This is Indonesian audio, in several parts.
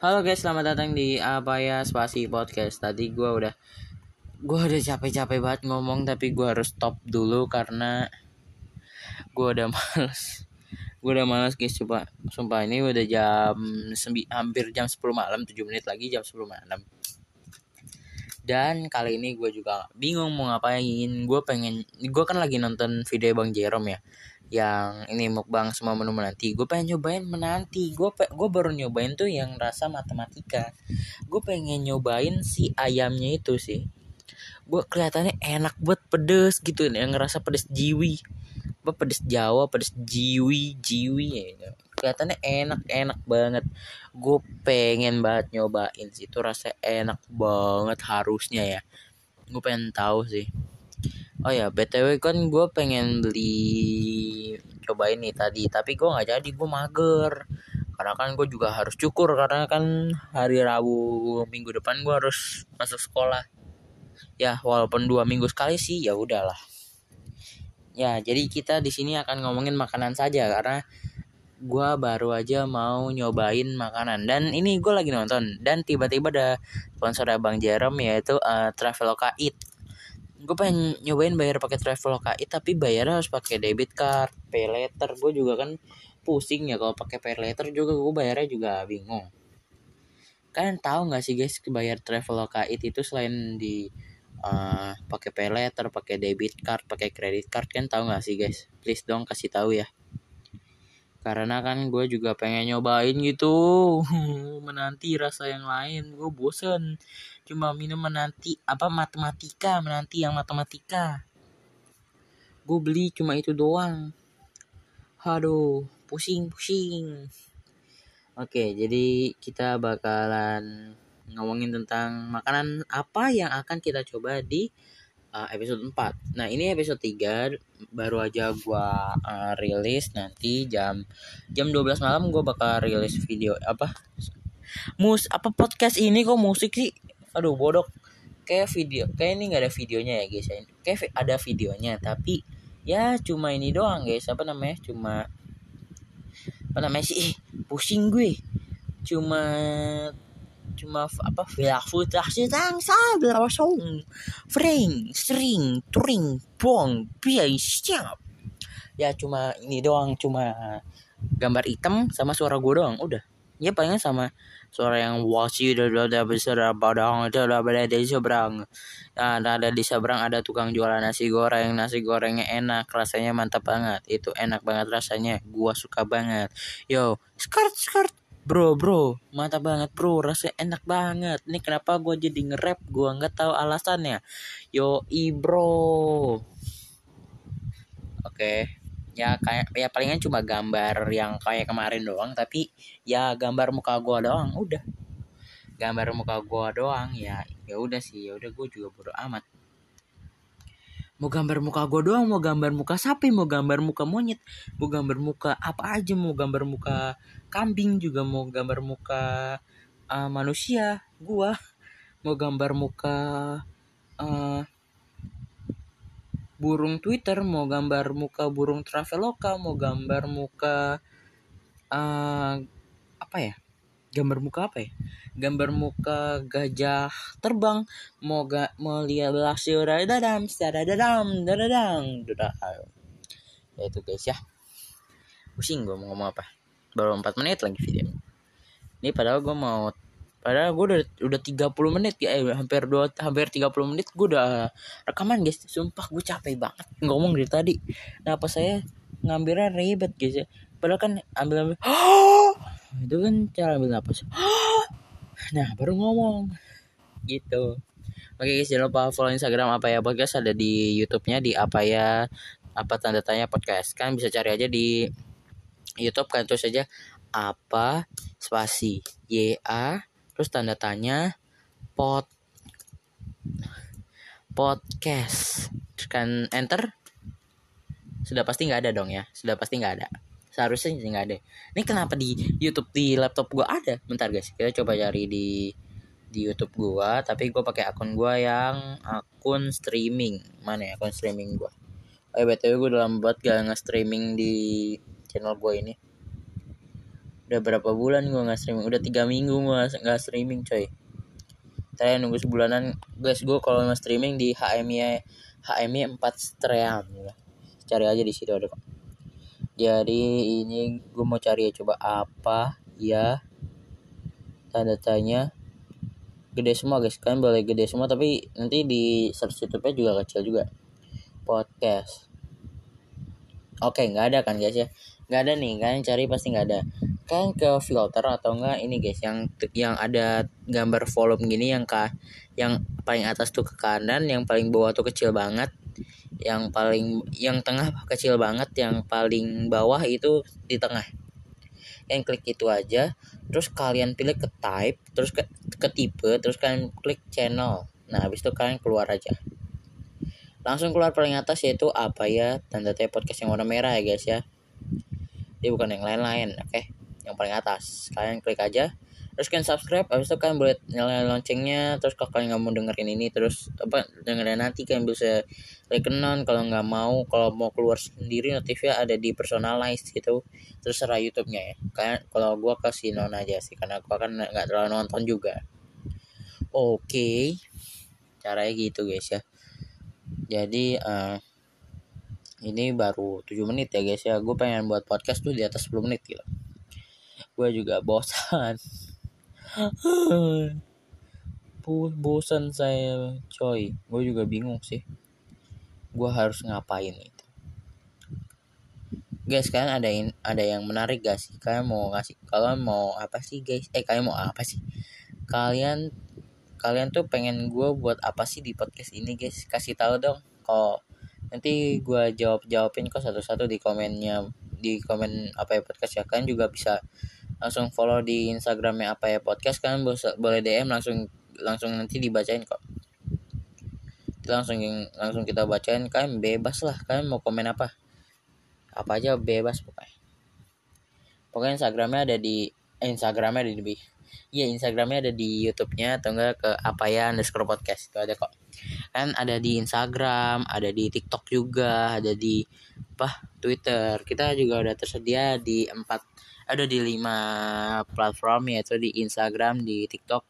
Halo guys, selamat datang di Apaya Spasi Podcast. Tadi gue udah capek-capek banget ngomong, tapi gue harus stop dulu karena gue udah males guys. Coba sumpah, ini udah hampir jam 10 malam, 7 menit lagi jam 10 malam. Dan kali ini gue juga bingung mau ngapain. Gue kan lagi nonton video Bang Jerome ya, yang ini mukbang semua menu menanti. Gue pengen nyobain menanti. Gue baru nyobain tuh yang rasa matematika. Gue pengen nyobain si ayamnya itu sih. Gue kelihatannya enak buat pedes gitu, yang ngerasa pedes jiwi. Apa pedes Jawa, pedes jiwi ya gitu. Kelihatannya enak banget. Gue pengen banget nyobain sih. Itu rasanya enak banget harusnya ya. Gue pengen tahu sih. Oh ya, BTW kan gue pengen beli cobain nih tadi, tapi gue gak jadi, gue mager. Karena kan gue juga harus cukur, karena kan hari Rabu minggu depan gue harus masuk sekolah. Ya, walaupun 2 minggu sekali sih, ya udahlah. Ya, jadi kita di sini akan ngomongin makanan saja, karena gue baru aja mau nyobain makanan. Dan ini gue lagi nonton, dan tiba-tiba ada sponsor Abang Jerome, yaitu Traveloka Eats. Gue pengen nyobain bayar pakai Traveloka Eats, tapi bayarnya harus pakai debit card, pay later. Gue juga kan pusing ya kalau pakai pay later juga, gue bayarnya juga bingung. Kalian tahu nggak sih guys, bayar Traveloka Eats itu selain di pakai pay later, pakai debit card, pakai credit card, kan tahu nggak sih guys? Please dong kasih tahu ya. Karena kan gue juga pengen nyobain gitu menanti rasa yang lain. Gue bosen cuma minum menanti matematika. Gue beli cuma itu doang. Aduh, pusing. Oke, jadi kita bakalan ngomongin tentang makanan apa yang akan kita coba di episode 4. Nah, ini episode 3 baru aja gua rilis. Nanti jam 12 malam gua bakal rilis video podcast ini. Kok musik sih? Aduh, bodoh. Kayak ini enggak ada videonya ya, guys. Kayak ada videonya, tapi ya cuma ini doang, guys. Pusing gue. Cuma filafutasi tangsal berosong fring string turing bong piai siap ya, cuma ini doang, cuma gambar hitam sama suara gue doang, udah ya, palingan sama suara yang wasi udah besar badang udah berada di seberang. Nah, ada di seberang ada tukang jualan nasi gorengnya enak, rasanya mantap banget, itu enak banget rasanya, gue suka banget. Yo skart Bro, mantap banget bro, rasanya enak banget. Ini kenapa gue jadi nge-rap, gue gak tahu alasannya. Yoi bro. Oke. Ya palingan cuma gambar yang kayak kemarin doang. Tapi ya gambar muka gue doang, udah. Gambar muka gue doang, ya udah sih. Ya udah, gue juga bodo amat. Mau gambar muka gue doang, mau gambar muka sapi, mau gambar muka monyet, mau gambar muka apa aja, mau gambar muka kambing juga, mau gambar muka manusia, gue mau gambar muka burung Twitter, mau gambar muka burung Traveloka, mau gambar muka gambar muka gajah terbang, moga melihat laksir dadam. Ya itu guys ya, pusing gue mau ngomong apa, baru 4 menit lagi video ini, padahal gue udah 30 menit ya, hampir 30 menit gue udah rekaman guys. Sumpah gue capek banget ngomong dari tadi, napas saya ngambilnya ribet guys ya, padahal kan ambil itu kan cara ambil napas. Nah, baru ngomong gitu. Oke guys, jangan lupa follow Instagram Apaya Podcast, ada di YouTube-nya di Apaya Podcast. Kan bisa cari aja di YouTube kan, terus aja apa spasi YA terus podcast. Tekan enter. Sudah pasti enggak ada dong ya. Seharusnya nggak ada. Ini kenapa di YouTube di laptop gue ada? Bentar guys, kita coba cari di YouTube gue. Tapi gue pakai akun gue yang akun streaming. Mana ya akun streaming gue? BTW gue udah lama banget gak nge-streaming di channel gue ini. Udah berapa bulan gue gak streaming? Udah 3 minggu gue gak streaming coy. Ntar nunggu sebulanan guys, gue kalau gak streaming di HMI 4 stream. Cari aja di situ ada kok. Jadi ini gue mau cari ya, coba apa ya tanda tanya. Gede semua guys, kan boleh gede semua, tapi nanti di search YouTube-nya juga kecil juga. Podcast. Oke, gak ada kan guys ya. Gak ada nih, kalian cari pasti gak ada. Kalian ke filter atau enggak ini guys, yang ada gambar volume gini, yang paling atas tuh ke kanan, yang paling bawah tuh kecil banget, yang tengah kecil banget, yang paling bawah itu di tengah. Kalian klik itu aja, terus kalian pilih ke type, terus ke tipe, terus kalian klik channel. Nah, habis itu kalian keluar aja. Langsung keluar paling atas yaitu apa ya tanda tanya podcast yang warna merah ya guys ya. Dia bukan yang lain-lain, oke? Yang paling atas, kalian klik aja. Terus kalian subscribe, habis itu kalian boleh nyalain loncengnya. Terus kalau kalian nggak mau dengerin ini, terus dengerin nanti kalian bisa klik non. Kalau nggak mau, kalau mau keluar sendiri notifnya ada di personalize gitu. Terus serah YouTube-nya ya. Kalian, kalau gue kasih non aja sih, karena gue kan nggak terlalu nonton juga. Oke, caranya gitu guys ya. Jadi ini baru 7 menit ya guys ya. Gue pengen buat podcast tuh di atas 10 menit gitu. Gue juga bosan. Bosan saya coy. Gue juga bingung sih, gue harus ngapain itu. Guys, kalian ada yang menarik gak sih? Kalian tuh pengen gue buat apa sih di podcast ini guys? Kasih tahu dong. Kalau nanti gue jawabin kok satu-satu di komennya, di komen Apaya Podcast ya. Kalian juga bisa langsung follow di Instagramnya Apaya Podcast. Kalian boleh DM langsung nanti dibacain kok. Langsung kita bacain. Kalian bebas lah, kalian mau komen apa aja bebas pokoknya. Instagramnya ada di YouTube-nya atau enggak ke apaya_podcast itu ada kok. Kan ada di Instagram, ada di TikTok juga, ada di Twitter. Kita juga udah tersedia di 5 platform, yaitu di Instagram, di TikTok,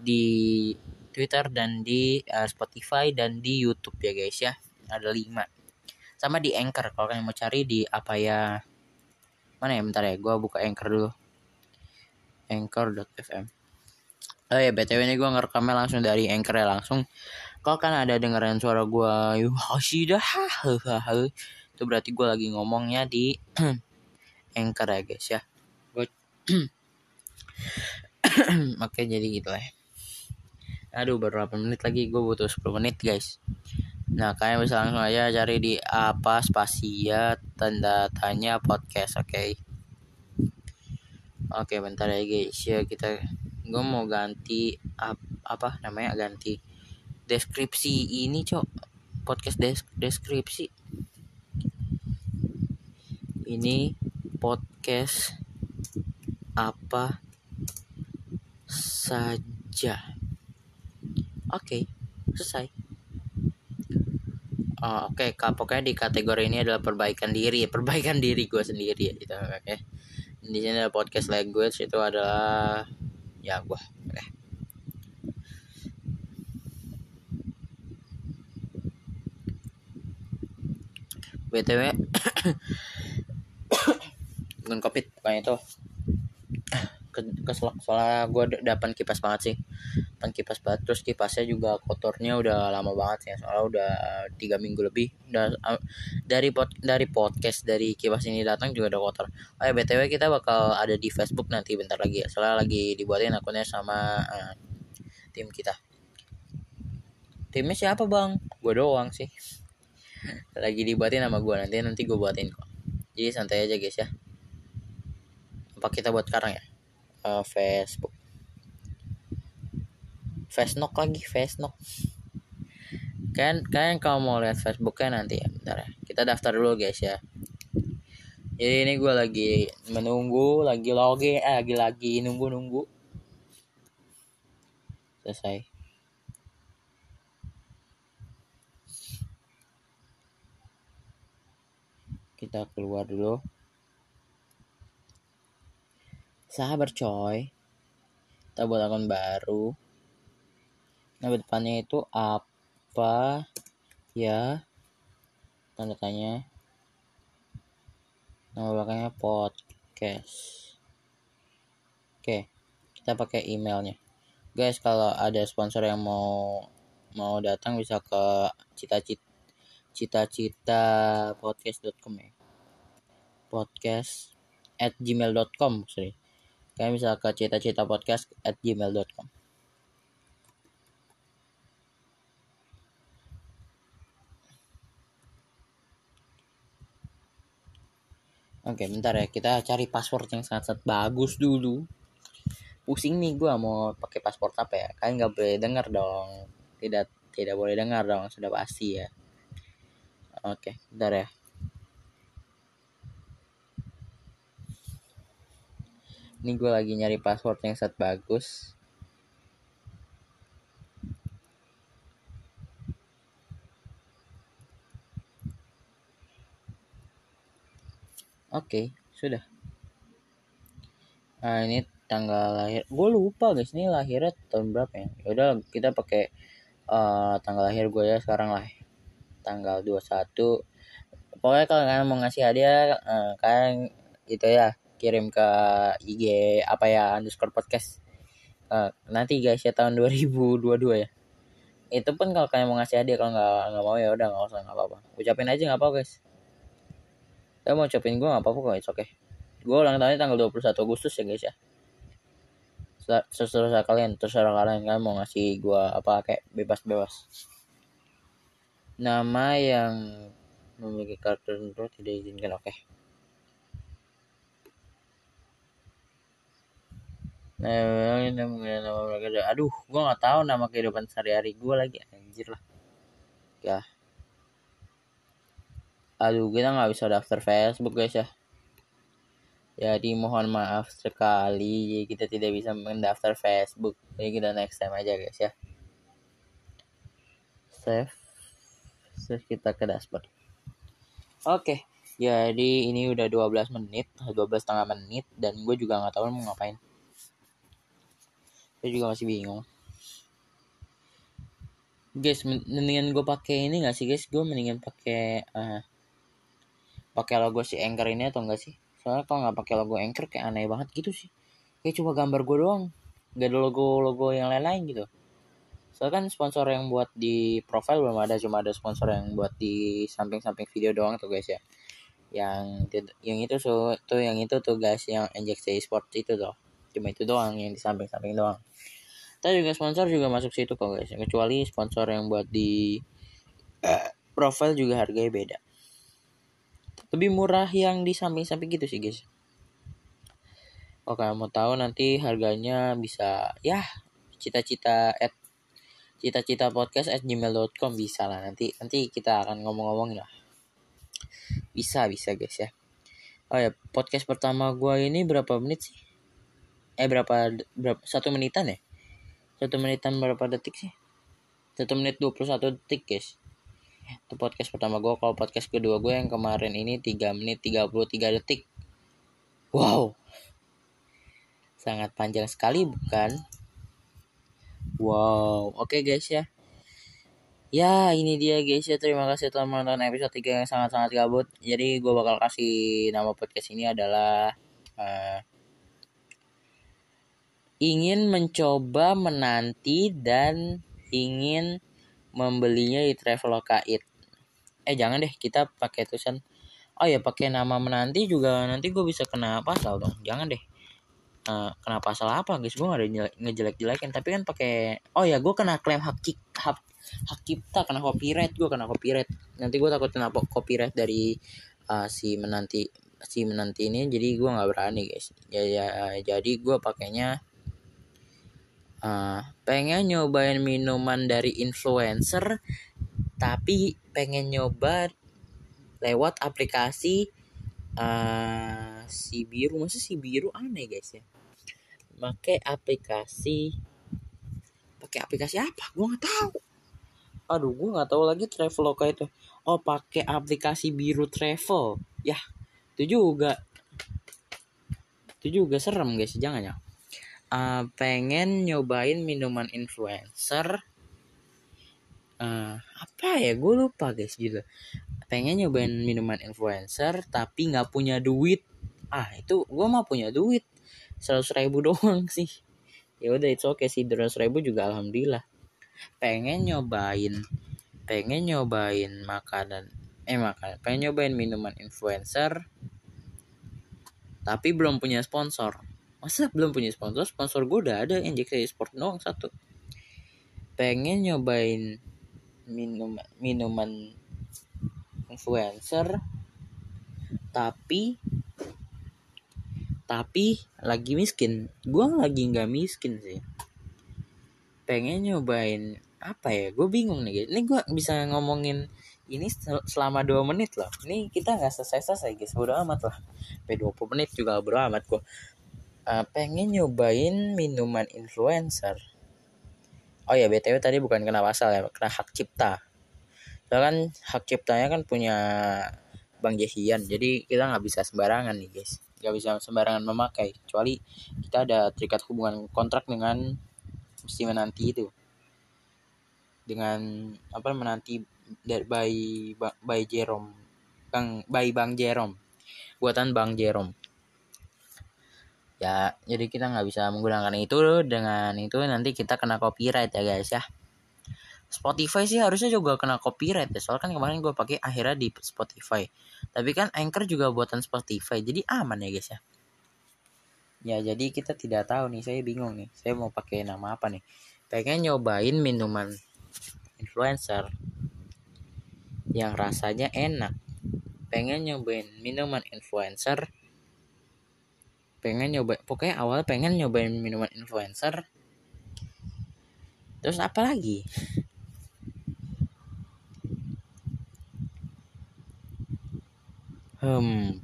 di Twitter, dan di Spotify, dan di YouTube ya guys ya. Ada 5. Sama di Anchor kalau kalian mau cari di Apaya. Mana ya, bentar ya, gue buka Anchor dulu. Anchor.fm. Oh ya, BTW ini gue ngerekamnya langsung dari Anchor ya langsung. Kalau kan ada dengerin suara gue, itu berarti gue lagi ngomongnya di Anchor ya guys ya. Oke, jadi gitu lah. Aduh, baru 8 menit lagi, gue butuh 10 menit guys. Nah, kalian bisa langsung aja cari di apa spasia tanda tanya podcast, oke? Oke, bentar ya guys ya, gue mau ganti ganti deskripsi ini cok, podcast deskripsi ini podcast apa saja. Oke, selesai. Oke, pokoknya di kategori ini adalah perbaikan diri gue sendiri ya gitu, oke. Di sini ada podcast language, itu adalah ya gue. BTW bukan COVID, bukannya itu keselak, soalnya gue depan kipas banget sih. Depan kipas banget, terus kipasnya juga kotornya udah lama banget ya. Soalnya udah 3 minggu lebih dari podcast, dari kipas ini datang juga udah kotor. Oh ya, BTW kita bakal ada di Facebook nanti bentar lagi ya. Soalnya lagi dibuatin akunnya sama tim kita. Timnya siapa bang? Gue doang sih. Lagi dibuatin sama gue, nanti gue buatin kok. Jadi santai aja guys ya. Apa kita buat sekarang ya? Facebook Facebook kan kalau mau lihat Facebooknya nanti ya, bentar ya, kita daftar dulu guys ya. Jadi ini gue lagi menunggu, lagi nunggu selesai. Kita keluar dulu. sabar coy. Kita buat akun baru. Nah depannya itu apa ya, tanda tanya. Nama belakangnya podcast. Oke, kita pakai emailnya. Guys, kalau ada sponsor yang mau datang bisa ke citacitapodcast.com ya. podcast@gmail.com sorry. Kalian bisa ke citacitapodcast@gmail.com. Oke, bentar ya, kita cari password yang sangat-sangat bagus dulu. Pusing nih gue mau pakai password apa ya? Kalian nggak boleh dengar dong. Tidak boleh dengar dong, sudah pasti ya. Oke, bentar ya. Ini gue lagi nyari password yang sangat bagus. Oke, sudah. Nah, ini tanggal lahir. Gue lupa guys, ini lahirnya tahun berapa ya? Yaudah, kita pakai tanggal lahir gue ya sekarang lah. Tanggal 21. Pokoknya kalau kalian mau ngasih hadiah, kalian gitu ya, kirim ke IG @apaya_podcast. Nanti guys ya tahun 2022 ya. Itu pun kalau kalian mau ngasih hadiah, kalau nggak mau ya udah nggak usah, nggak apa-apa. Ucapin aja nggak apa-apa guys. Kalian mau ucapin gue nggak apa-apa kok, it's okay. Gue ulang tahunnya tanggal 21 Agustus ya guys ya. Terserah kalian mau ngasih gue apa, kayak bebas. Nama yang memiliki karakter tertentu tidak diizinkan, oke. Nah, aduh, gue nggak tahu nama kehidupan sehari-hari gue lagi, anjir lah. Ya. Aduh, kita nggak bisa daftar Facebook guys ya. Jadi mohon maaf sekali, kita tidak bisa mendaftar Facebook. Jadi kita next time aja guys ya. Save kita ke dashboard. Oke, jadi ini udah 12 setengah menit. Dan gue juga nggak tahu mau ngapain. Gue juga masih bingung guys. Mendingan gue pakai ini nggak sih guys? Gue mendingan pakai pakai logo si Anchor ini atau enggak sih? Soalnya kalau nggak pakai logo Anchor kayak aneh banget gitu sih, kayak cuma gambar gue doang, nggak ada logo yang lain gitu. Soalnya kan sponsor yang buat di profile belum ada, cuma ada sponsor yang buat di samping video doang tuh guys ya. Yang itu tuh guys, yang Injector Sports itu tuh, cuma itu doang yang di samping doang. Tapi juga sponsor juga masuk situ kok guys, kecuali sponsor yang buat di profile juga harganya beda. Lebih murah yang di samping-samping gitu sih guys. Kalau kalian mau tahu nanti harganya bisa ya citacitapodcast@gmail.com, bisa lah nanti kita akan ngomong-ngomongin lah. Bisa guys ya. Oh ya, podcast pertama gua ini berapa menit sih? Berapa 1 menitan ya? 1 menitan berapa detik sih? 1 menit 21 detik guys. Itu podcast pertama gue. Kalau podcast kedua gue yang kemarin ini 3 menit 33 detik. Wow. Sangat panjang sekali bukan? Wow. Oke guys ya. Ya ini dia guys ya. Terima kasih telah menonton episode 3 yang sangat-sangat gabut. Jadi gue bakal kasih nama podcast ini adalah ingin mencoba, menanti, dan ingin membelinya di Traveloka Eats. Jangan deh, kita pakai tulisan. Oh ya, pakai nama menanti juga nanti gue bisa kena pasal dong. Jangan deh. Kena pasal apa guys? Gue nggak ada ngejelek-jelekin. Tapi kan pakai. Oh ya, gue kena klaim hak cipta, kena copyright. Nanti gue takut kena copyright dari si menanti ini. Jadi gue nggak berani guys. Jadi gue pakainya. Pengen nyobain minuman dari influencer, tapi pengen nyoba lewat aplikasi si biru. Maksudnya si biru aneh guys ya. Pakai aplikasi apa? Gue nggak tahu. Aduh, gue nggak tahu lagi Traveloka itu. Oh, pakai aplikasi biru travel. Yah, itu juga. itu juga serem guys, jangan ya. Pengen nyobain minuman influencer, apa ya, gue lupa guys gitu. Pengen nyobain minuman influencer tapi nggak punya duit. Itu gue mah punya duit 100.000 doang sih. Ya udah it's okay sih, 200.000 juga alhamdulillah. Pengen nyobain makanan, pengen nyobain minuman influencer tapi belum punya sponsor. Masa belum punya sponsor? Sponsor gue udah ada, Injector Sports doang satu. Pengen nyobain minuman influencer tapi lagi miskin. Gue lagi gak miskin sih. Pengen nyobain apa ya, gue bingung nih guys. Ini gue bisa ngomongin ini selama 2 menit loh. Ini kita gak selesai-selesai guys, bodo amat lah. Sampai 20 menit juga bodo amat gue. Pengen nyobain minuman influencer. Oh ya BTW tadi bukan kena pasal ya, kena hak cipta. Soalnya kan hak ciptanya kan punya Bang Jehian, jadi kita gak bisa sembarangan nih guys. Gak bisa sembarangan memakai, kecuali kita ada terikat hubungan kontrak dengan mesti menanti itu. Dengan apa, menanti by Jerome. Bang Jerome. Buatan Bang Jerome. Ya, jadi kita nggak bisa menggunakan itu loh. Dengan itu nanti kita kena copyright ya guys ya. Spotify sih harusnya juga kena copyright ya. Soalnya kan kemarin gue pakai akhirnya di Spotify. Tapi kan Anchor juga buatan Spotify, jadi aman ya guys ya. Ya jadi kita tidak tahu nih, saya bingung nih. Saya mau pakai nama apa nih? Pengen nyobain minuman influencer yang rasanya enak. Pokoknya awal pengen nyobain minuman influencer. Terus apa lagi?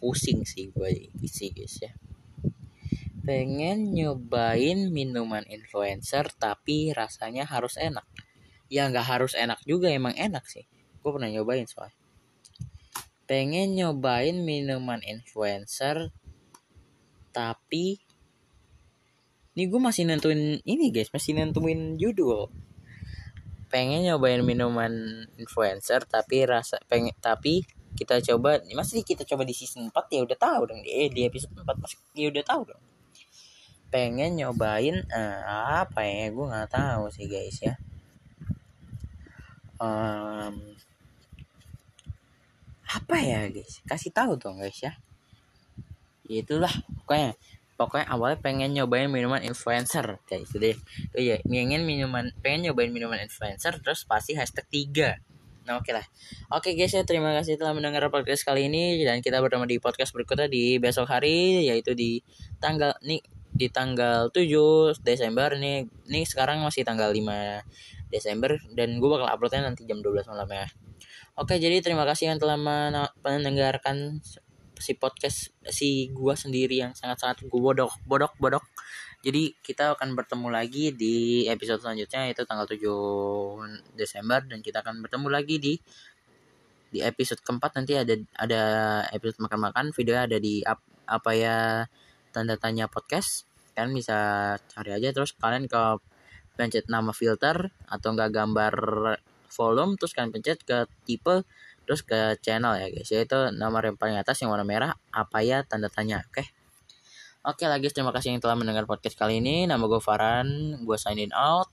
Pusing sih gue isi guys ya. Pengen nyobain minuman influencer tapi rasanya harus enak. Ya nggak harus enak juga, emang enak sih. Gue pernah nyobain soalnya. Pengen nyobain minuman influencer tapi ini gue masih nentuin ini guys, masih nentuin judul. Pengen nyobain minuman influencer tapi kita coba, masih kita coba di season 4 ya udah tahu dong. Di episode 4 masih ya udah tahu dong. Pengen nyobain apa ya, gue nggak tahu sih guys ya. Apa ya guys, kasih tahu dong guys ya. Itulah pokoknya awalnya pengen nyobain minuman influencer kayak itu deh. Oh iya, pengen nyobain minuman influencer terus pasti #3. Nah, oke lah. Oke guys ya, terima kasih telah mendengar podcast kali ini dan kita bertemu di podcast berikutnya di besok hari, yaitu di tanggal 7 Desember nih. Nih sekarang masih tanggal 5 Desember dan gue bakal uploadnya nanti jam 12 malam ya. Oke, jadi terima kasih yang telah mendengarkan si podcast si gua sendiri yang sangat-sangat gua bodok. Jadi kita akan bertemu lagi di episode selanjutnya yaitu tanggal 7 Desember dan kita akan bertemu lagi di episode keempat. Nanti ada episode makan-makan, videonya ada di Apaya Spasi Podcast. Kalian bisa cari aja, terus kalian ke pencet nama filter atau enggak gambar volume, terus kalian pencet ke tipe, terus ke channel ya guys, yaitu nomor yang paling atas yang warna merah Apaya ? Oke lah guys, terima kasih yang telah mendengar podcast kali ini. Nama gue Faran, gue signing out,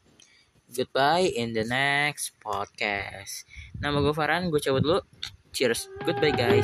goodbye in the next podcast. Nama gue Faran, gue cabut dulu, cheers, goodbye guys.